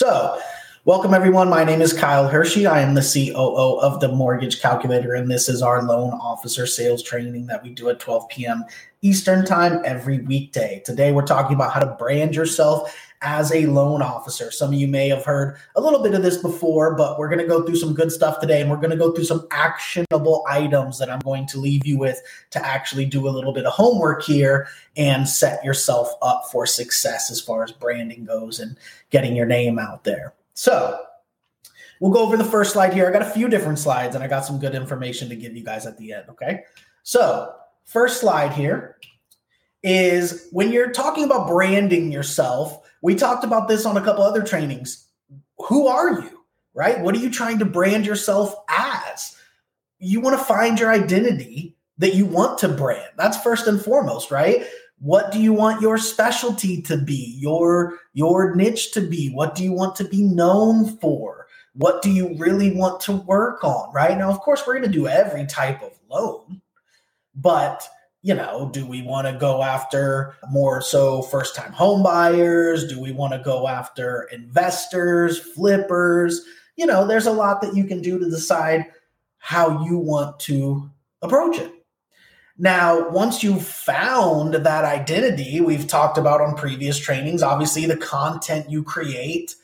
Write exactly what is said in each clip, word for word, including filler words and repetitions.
So welcome, everyone. My name is Kyle Hershey. I am the C O O of The Mortgage Calculator, and this is our loan officer sales training that we do at twelve p.m. Eastern time every weekday. Today, we're talking about how to brand yourself as a loan officer. Some of you may have heard a little bit of this before, but we're going to go through some good stuff today, and we're going to go through some actionable items that I'm going to leave you with to actually do a little bit of homework here and set yourself up for success as far as branding goes and getting your name out there. So we'll go over the first slide here. I got a few different slides, and I got some good information to give you guys at the end, okay? So first slide here is when you're talking about branding yourself, we talked about this on a couple other trainings. Who are you, right? What are you trying to brand yourself as? You want to find your identity that you want to brand. That's first and foremost, right? What do you want your specialty to be, your, your niche to be? What do you want to be known for? What do you really want to work on, right? Now, of course, we're going to do every type of loan, but you know, do we want to go after more so first-time home buyers? Do we want to go after investors, flippers? You know, there's a lot that you can do to decide how you want to approach it. Now, once you've found that identity, we've talked about on previous trainings, obviously the content you create.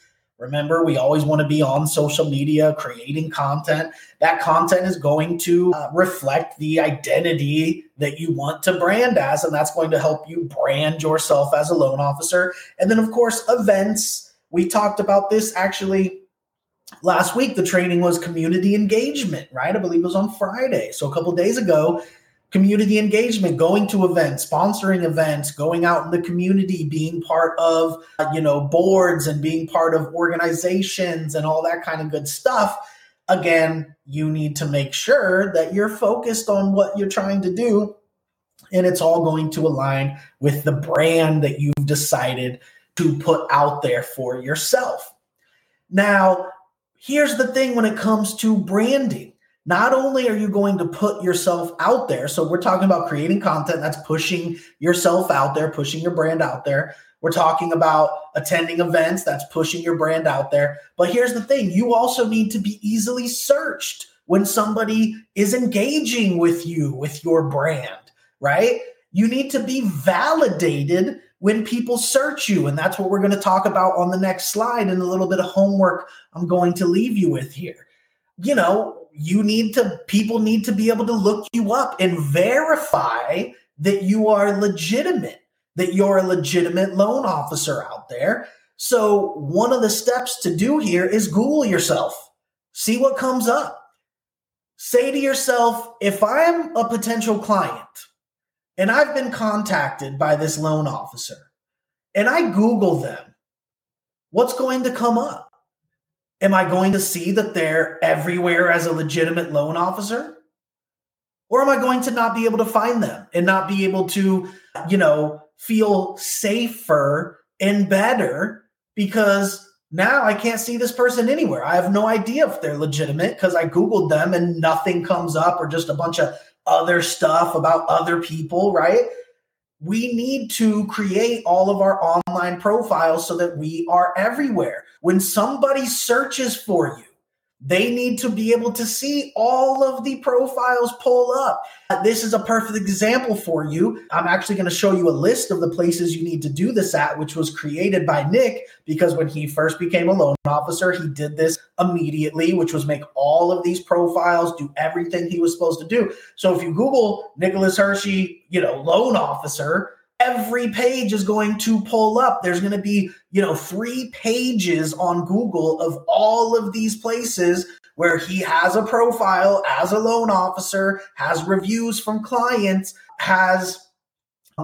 Remember, we always want to be on social media, creating content. That content is going to uh, reflect the identity that you want to brand as, and that's going to help you brand yourself as a loan officer. And then, of course, events. We talked about this actually last week. The training was community engagement, right? I believe it was on Friday. So a couple of days ago. Community engagement, going to events, sponsoring events, going out in the community, being part of, you know, boards and being part of organizations and all that kind of good stuff. Again, you need to make sure that you're focused on what you're trying to do, and it's all going to align with the brand that you've decided to put out there for yourself. Now, here's the thing when it comes to branding. Not only are you going to put yourself out there, so we're talking about creating content that's pushing yourself out there, pushing your brand out there. We're talking about attending events that's pushing your brand out there. But here's the thing, you also need to be easily searched when somebody is engaging with you, with your brand, right? You need to be validated when people search you, and that's what we're going to talk about on the next slide and a little bit of homework I'm going to leave you with here. You know, You need to, people need to be able to look you up and verify that you are legitimate, that you're a legitimate loan officer out there. So one of the steps to do here is Google yourself, see what comes up. Say to yourself, if I'm a potential client and I've been contacted by this loan officer and I Google them, what's going to come up? Am I going to see that they're everywhere as a legitimate loan officer? Or am I going to not be able to find them and not be able to, you know, feel safer and better because now I can't see this person anywhere. I have no idea if they're legitimate because I Googled them and nothing comes up or just a bunch of other stuff about other people, right? We need to create all of our online profiles so that we are everywhere. When somebody searches for you, they need to be able to see all of the profiles pull up. This is a perfect example for you. I'm actually going to show you a list of the places you need to do this at, which was created by Nick, because when he first became a loan officer, he did this immediately, which was make all of these profiles, do everything he was supposed to do. So if you Google Nicholas Hershey, you know, loan officer, every page is going to pull up. There's going to be, you know, three pages on Google of all of these places where he has a profile as a loan officer, has reviews from clients, has,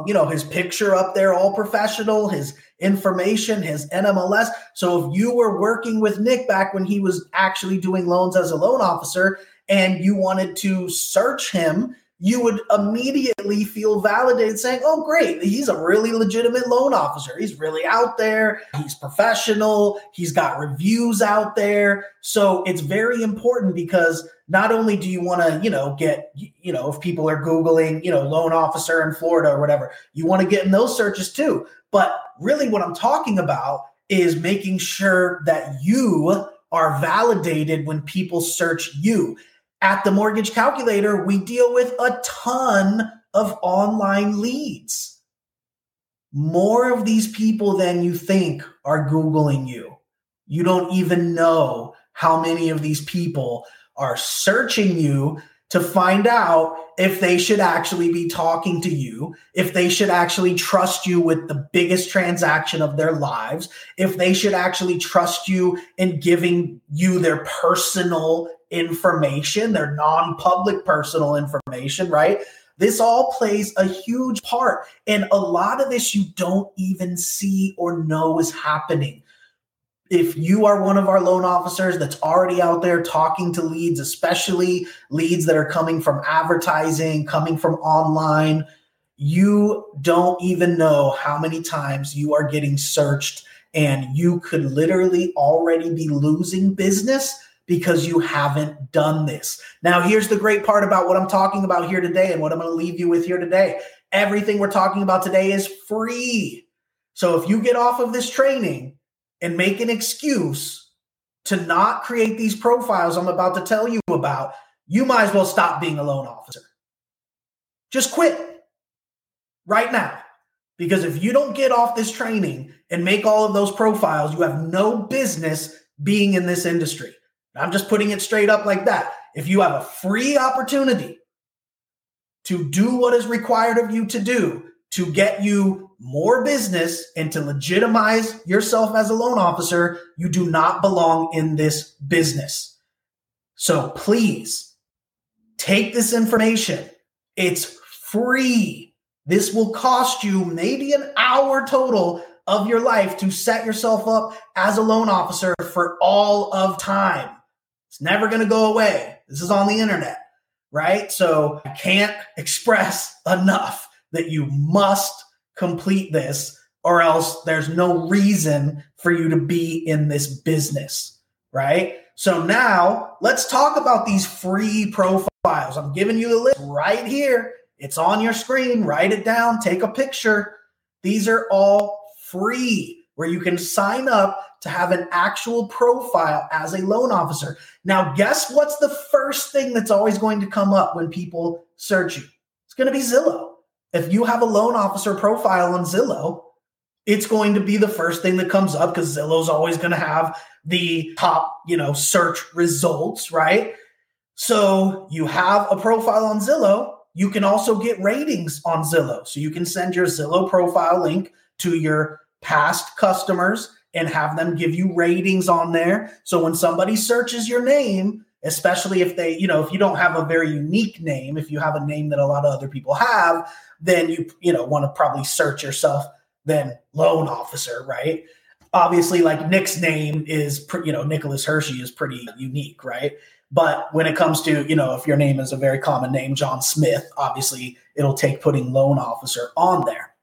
you know, his picture up there, all professional, his information, his N M L S. So if you were working with Nick back when he was actually doing loans as a loan officer and you wanted to search him, you would immediately feel validated saying, oh, great, he's a really legitimate loan officer. He's really out there. He's professional. He's got reviews out there. So it's very important because not only do you want to, you know, get, you know, if people are Googling, you know, loan officer in Florida or whatever, you want to get in those searches too. But really what I'm talking about is making sure that you are validated when people search you. At the Mortgage Calculator, we deal with a ton of online leads. More of these people than you think are Googling you. You don't even know how many of these people are searching you to find out if they should actually be talking to you, if they should actually trust you with the biggest transaction of their lives, if they should actually trust you in giving you their personal information, their non-public personal information, right? This all plays a huge part. And a lot of this you don't even see or know is happening. If you are one of our loan officers that's already out there talking to leads, especially leads that are coming from advertising, coming from online, you don't even know how many times you are getting searched, and you could literally already be losing business because you haven't done this. Now, here's the great part about what I'm talking about here today and what I'm going to leave you with here today. Everything we're talking about today is free. So if you get off of this training and make an excuse to not create these profiles I'm about to tell you about, you might as well stop being a loan officer. Just quit right now. Because if you don't get off this training and make all of those profiles, you have no business being in this industry. I'm just putting it straight up like that. If you have a free opportunity to do what is required of you to do to get you more business and to legitimize yourself as a loan officer, you do not belong in this business. So please take this information. It's free. This will cost you maybe an hour total of your life to set yourself up as a loan officer for all of time. It's never going to go away. This is on the internet, right? So I can't express enough that you must complete this, or else there's no reason for you to be in this business, right? So now let's talk about these free profiles. I'm giving you the list right here. It's on your screen. Write it down. Take a picture. These are all free, where you can sign up to have an actual profile as a loan officer. Now, guess what's the first thing that's always going to come up when people search you? It's going to be Zillow. If you have a loan officer profile on Zillow, it's going to be the first thing that comes up because Zillow's always going to have the top, you know, search results, right? So you have a profile on Zillow. You can also get ratings on Zillow. So you can send your Zillow profile link to your past customers and have them give you ratings on there. So when somebody searches your name, especially if they, you know, if you don't have a very unique name, if you have a name that a lot of other people have, then you, you know, want to probably search yourself then loan officer, right? Obviously, like Nick's name is, you know, Nicholas Hershey is pretty unique, right? But when it comes to, you know, if your name is a very common name, John Smith, obviously it'll take putting loan officer on there.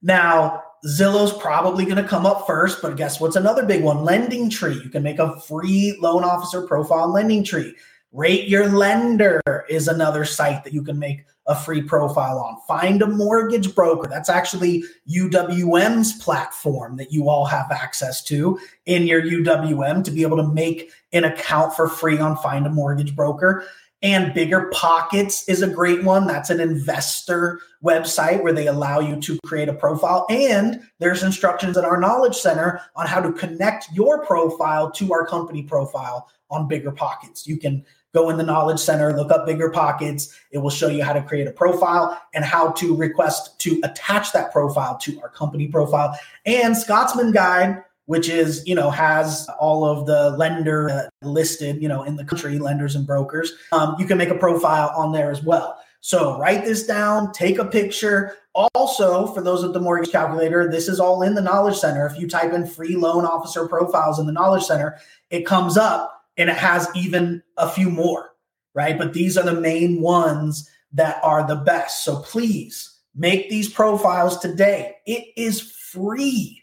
Now, Zillow's probably going to come up first, but guess what's another big one? Lending Tree. You can make a free loan officer profile on Lending Tree. Rate Your Lender is another site that you can make a free profile on. Find a Mortgage Broker. That's actually U W M's platform that you all have access to in your U W M to be able to make an account for free on Find a Mortgage Broker. And BiggerPockets is a great one. That's an investor website where they allow you to create a profile. And there's instructions at our Knowledge Center on how to connect your profile to our company profile on BiggerPockets. You can go in the Knowledge Center, look up BiggerPockets. It will show you how to create a profile and how to request to attach that profile to our company profile. And ScotsmanGuide, which is, you know, has all of the lender uh, listed, you know, in the country, lenders and brokers. Um, you can make a profile on there as well. So write this down, take a picture. Also, for those at the Mortgage Calculator, this is all in the Knowledge Center. If you type in free loan officer profiles in the Knowledge Center, it comes up and it has even a few more, right? But these are the main ones that are the best. So please make these profiles today. It is free.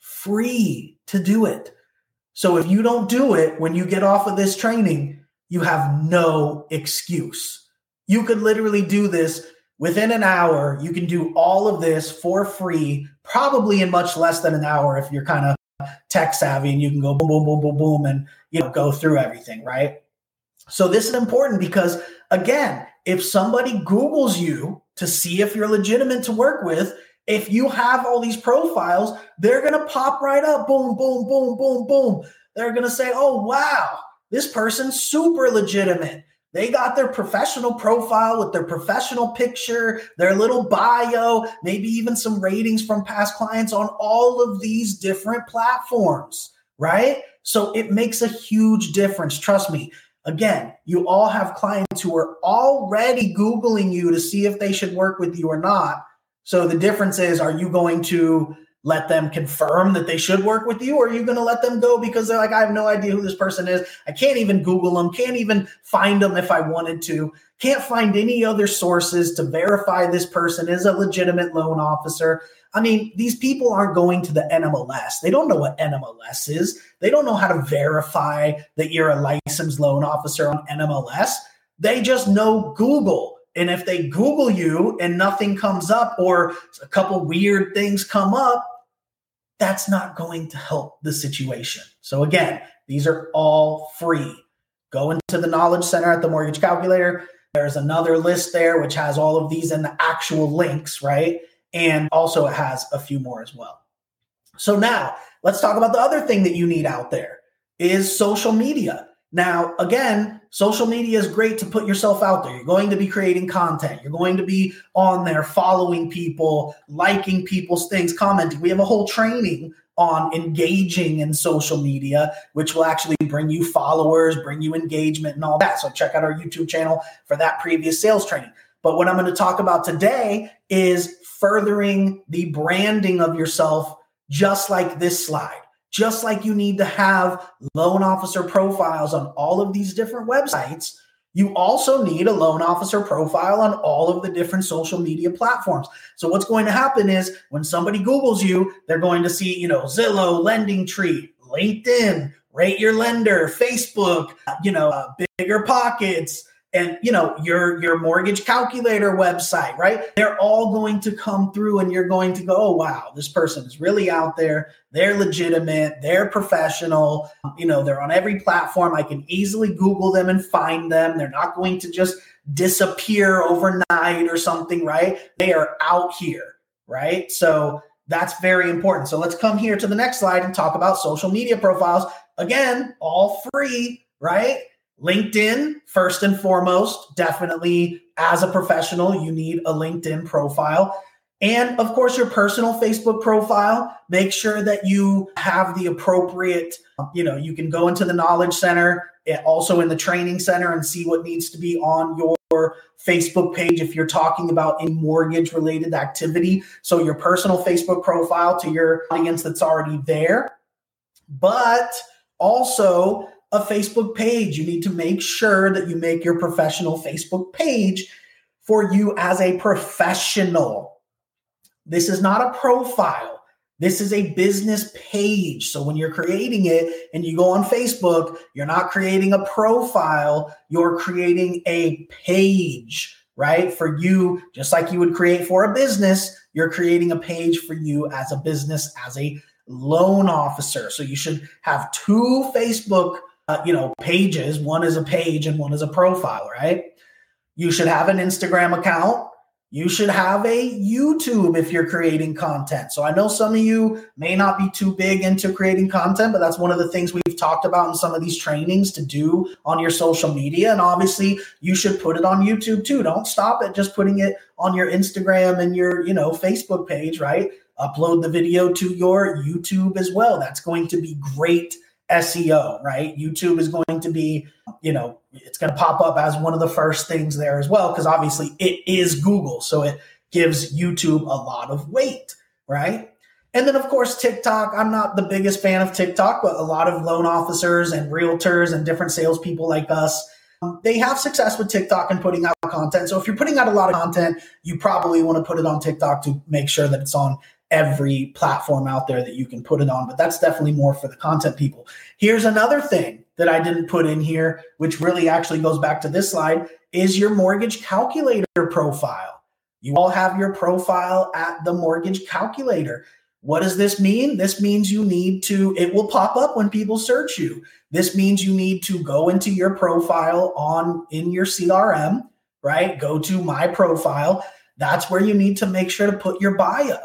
Free to do it. So if you don't do it when you get off of this training, you have no excuse. You could literally do this within an hour. You can do all of this for free, probably in much less than an hour if you're kind of tech savvy and you can go boom, boom, boom, boom, boom, and you know, go through everything, right? So this is important because, again, if somebody Googles you to see if you're legitimate to work with, if you have all these profiles, they're going to pop right up. Boom, boom, boom, boom, boom. They're going to say, oh, wow, this person's super legitimate. They got their professional profile with their professional picture, their little bio, maybe even some ratings from past clients on all of these different platforms, right? So it makes a huge difference. Trust me. Again, you all have clients who are already Googling you to see if they should work with you or not. So the difference is, are you going to let them confirm that they should work with you, or are you going to let them go because they're like, I have no idea who this person is. I can't even Google them, can't even find them if I wanted to, can't find any other sources to verify this person is a legitimate loan officer. I mean, these people aren't going to the N M L S. They don't know what N M L S is. They don't know how to verify that you're a licensed loan officer on N M L S. They just know Google. And if they Google you and nothing comes up or a couple weird things come up, that's not going to help the situation. So again, these are all free. Go into the Knowledge Center at the Mortgage Calculator. There's another list there which has all of these and the actual links, right? And also it has a few more as well. So now let's talk about the other thing that you need out there is social media. Now, again, social media is great to put yourself out there. You're going to be creating content. You're going to be on there following people, liking people's things, commenting. We have a whole training on engaging in social media, which will actually bring you followers, bring you engagement and all that. So check out our YouTube channel for that previous sales training. But what I'm going to talk about today is furthering the branding of yourself, just like this slide. Just like you need to have loan officer profiles on all of these different websites, you also need a loan officer profile on all of the different social media platforms. So what's going to happen is when somebody Googles you, they're going to see, you know, Zillow, Lending Tree, LinkedIn, Rate Your Lender, Facebook, you know, uh, BiggerPockets, and, you know, your, your mortgage calculator website, right? They're all going to come through and you're going to go, oh, wow, this person is really out there. They're legitimate. They're professional. You know, they're on every platform. I can easily Google them and find them. They're not going to just disappear overnight or something, right? They are out here, right? So that's very important. So let's come here to the next slide and talk about social media profiles. Again, all free, right? LinkedIn, first and foremost, definitely as a professional, you need a LinkedIn profile. And of course, your personal Facebook profile, make sure that you have the appropriate, you know, you can go into the Knowledge Center, also in the Training Center and see what needs to be on your Facebook page if you're talking about a mortgage related activity. So your personal Facebook profile to your audience that's already there, but also a Facebook page. You need to make sure that you make your professional Facebook page for you as a professional. This is not a profile. This is a business page. So when you're creating it and you go on Facebook, you're not creating a profile. You're creating a page, right? For you, just like you would create for a business, you're creating a page for you as a business, as a loan officer. So you should have two Facebook Uh, you know, pages. One is a page and one is a profile, right? You should have an Instagram account. You should have a YouTube if you're creating content. So I know some of you may not be too big into creating content, but that's one of the things we've talked about in some of these trainings to do on your social media. And obviously you should put it on YouTube too. Don't stop at just putting it on your Instagram and your, you know, Facebook page, right? Upload the video to your YouTube as well. That's going to be great S E O, right? YouTube is going to be, you know, it's going to pop up as one of the first things there as well, because obviously it is Google. So it gives YouTube a lot of weight, right? And then of course, TikTok. I'm not the biggest fan of TikTok, but a lot of loan officers and realtors and different salespeople like us, um, they have success with TikTok and putting out content. So if you're putting out a lot of content, you probably want to put it on TikTok to make sure that it's on every platform out there that you can put it on, but that's definitely more for the content people. Here's another thing that I didn't put in here, which really actually goes back to this slide, is your mortgage calculator profile. You all have your profile at the mortgage calculator. What does this mean? This means you need to, it will pop up when people search you. This means you need to go into your profile on in your C R M, right? Go to my profile. That's where you need to make sure to put your bio.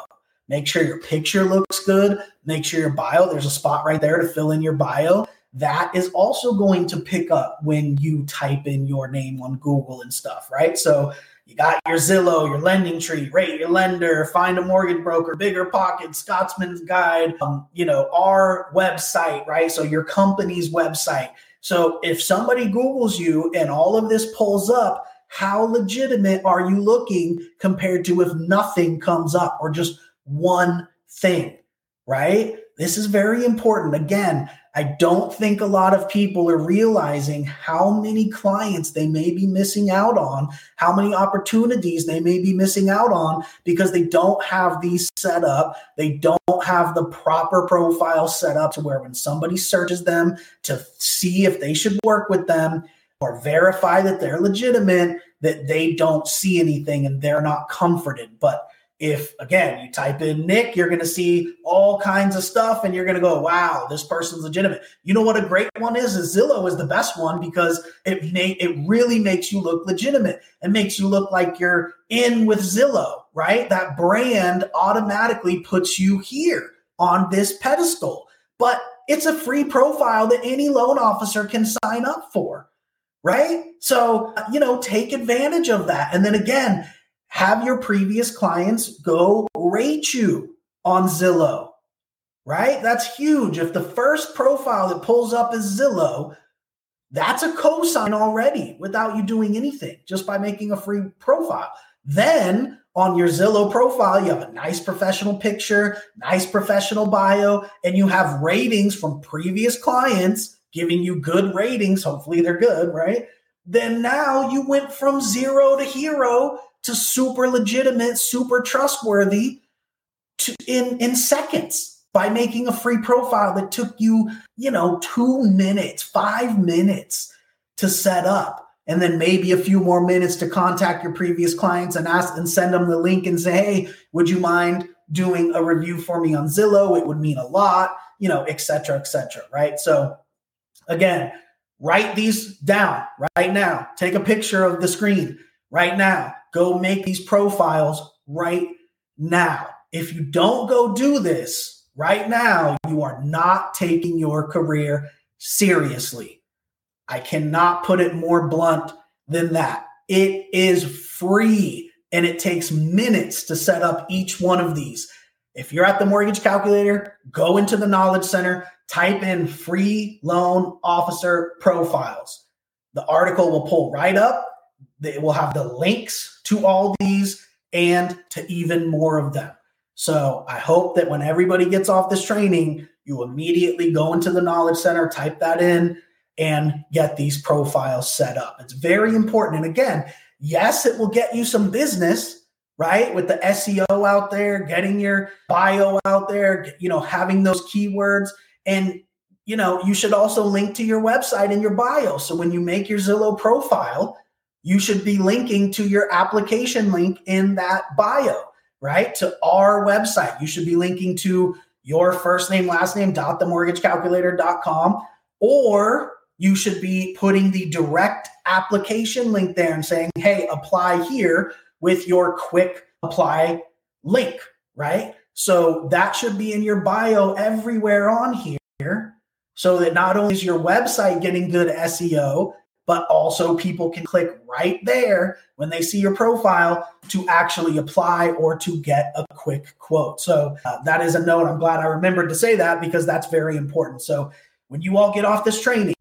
Make sure your picture looks good. Make sure your bio, there's a spot right there to fill in your bio. That is also going to pick up when you type in your name on Google and stuff, right? So you got your Zillow, your Lending Tree, Rate Your Lender, Find a Mortgage Broker, BiggerPockets, ScotsmanGuide, um, you know, our website, right? So your company's website. So if somebody Googles you and all of this pulls up, how legitimate are you looking compared to if nothing comes up or just one thing, right? This is very important. Again, I don't think a lot of people are realizing how many clients they may be missing out on, how many opportunities they may be missing out on because they don't have these set up. They don't have the proper profile set up to where when somebody searches them to see if they should work with them or verify that they're legitimate, that they don't see anything and they're not comforted. But if, again, you type in Nick, you're going to see all kinds of stuff and you're going to go, wow, this person's legitimate. You know what a great one is? is Zillow is the best one because it may, it really makes you look legitimate. It makes you look like you're in with Zillow, right? That brand automatically puts you here on this pedestal. But it's a free profile that any loan officer can sign up for, right? So, you know, take advantage of that. And then again, have your previous clients go rate you on Zillow, right? That's huge. If the first profile that pulls up is Zillow, that's a cosign already without you doing anything, just by making a free profile. Then on your Zillow profile, you have a nice professional picture, nice professional bio, and you have ratings from previous clients giving you good ratings. Hopefully they're good, right? Then now you went from zero to hero to super legitimate, super trustworthy to in, in seconds by making a free profile that took you, you know, two minutes, five minutes to set up. And then maybe a few more minutes to contact your previous clients and ask and send them the link and say, hey, would you mind doing a review for me on Zillow? It would mean a lot, you know, et cetera, et cetera, right? So again, write these down right now. Take a picture of the screen right now. Go make these profiles right now. If you don't go do this right now, you are not taking your career seriously. I cannot put it more blunt than that. It is free and it takes minutes to set up each one of these. If you're at the Mortgage Calculator, go into the Knowledge Center, type in free loan officer profiles. The article will pull right up. It will have the links to all these and to even more of them. So I hope that when everybody gets off this training, you immediately go into the Knowledge Center, type that in, and get these profiles set up. It's very important. And again, yes, it will get you some business, right? With the S E O out there, getting your bio out there, you know, having those keywords. And, you know, you should also link to your website and your bio. So when you make your Zillow profile, you should be linking to your application link in that bio, right? To our website. You should be linking to your first name, last name, dot the mortgage calculator dot com, or you should be putting the direct application link there and saying, hey, apply here with your quick apply link, right? So that should be in your bio everywhere on here so that not only is your website getting good S E O, but also people can click right there when they see your profile to actually apply or to get a quick quote. So uh, that is a note. I'm glad I remembered to say that because that's very important. So when you all get off this training,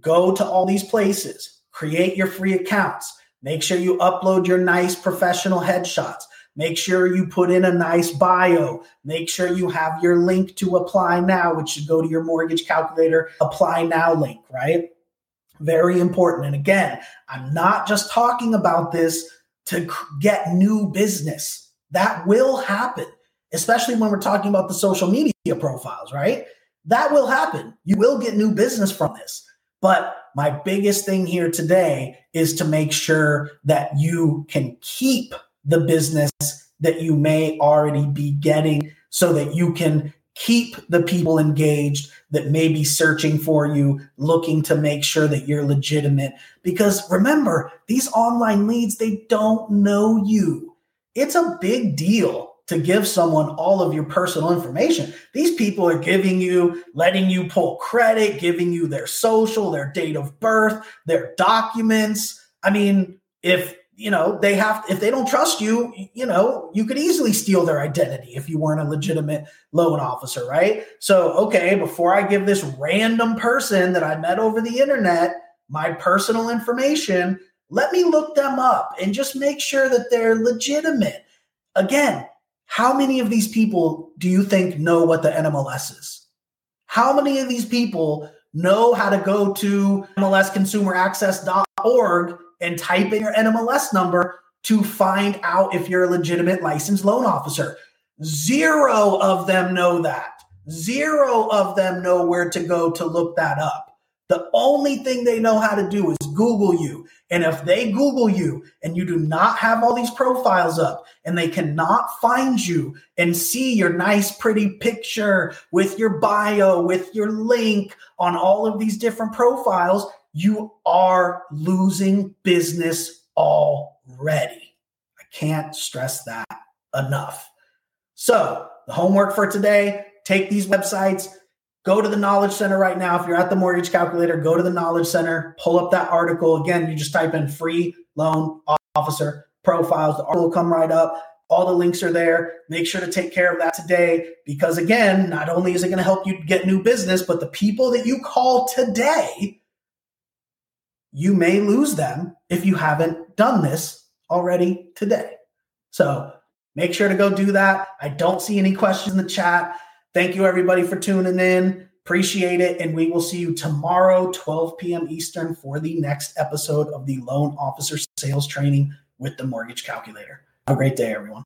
go to all these places, create your free accounts, make sure you upload your nice professional headshots, make sure you put in a nice bio, make sure you have your link to apply now, which should go to your Mortgage Calculator apply now link, right? Very important. And again, I'm not just talking about this to get new business. That will happen, especially when we're talking about the social media profiles, right? That will happen. You will get new business from this. But my biggest thing here today is to make sure that you can keep the business that you may already be getting so that you can keep the people engaged that may be searching for you, looking to make sure that you're legitimate. Because remember, these online leads, they don't know you. It's a big deal to give someone all of your personal information. These people are giving you, letting you pull credit, giving you their social, their date of birth, their documents. I mean, if you know they have, if they don't trust you, you know, you could easily steal their identity if you weren't a legitimate loan officer, right? So, okay, before I give this random person that I met over the internet my personal information, let me look them up and just make sure that they're legitimate. Again, how many of these people do you think know what the N M L S is? How many of these people know how to go to N M L S consumer access dot org and type in your N M L S number to find out if you're a legitimate licensed loan officer? Zero of them know that. Zero of them know where to go to look that up. The only thing they know how to do is Google you. And if they Google you and you do not have all these profiles up and they cannot find you and see your nice, pretty picture with your bio, with your link on all of these different profiles, you are losing business already. I can't stress that enough. So the homework for today, take these websites. Go to the Knowledge Center right now. If you're at the Mortgage Calculator, go to the Knowledge Center, pull up that article. Again, you just type in free loan officer profiles. The article will come right up. All the links are there. Make sure to take care of that today because, again, not only is it going to help you get new business, but the people that you call today, you may lose them if you haven't done this already today. So make sure to go do that. I don't see any questions in the chat. Thank you, everybody, for tuning in. Appreciate it. And we will see you tomorrow, twelve p.m. Eastern, for the next episode of the Loan Officer Sales Training with the Mortgage Calculator. Have a great day, everyone.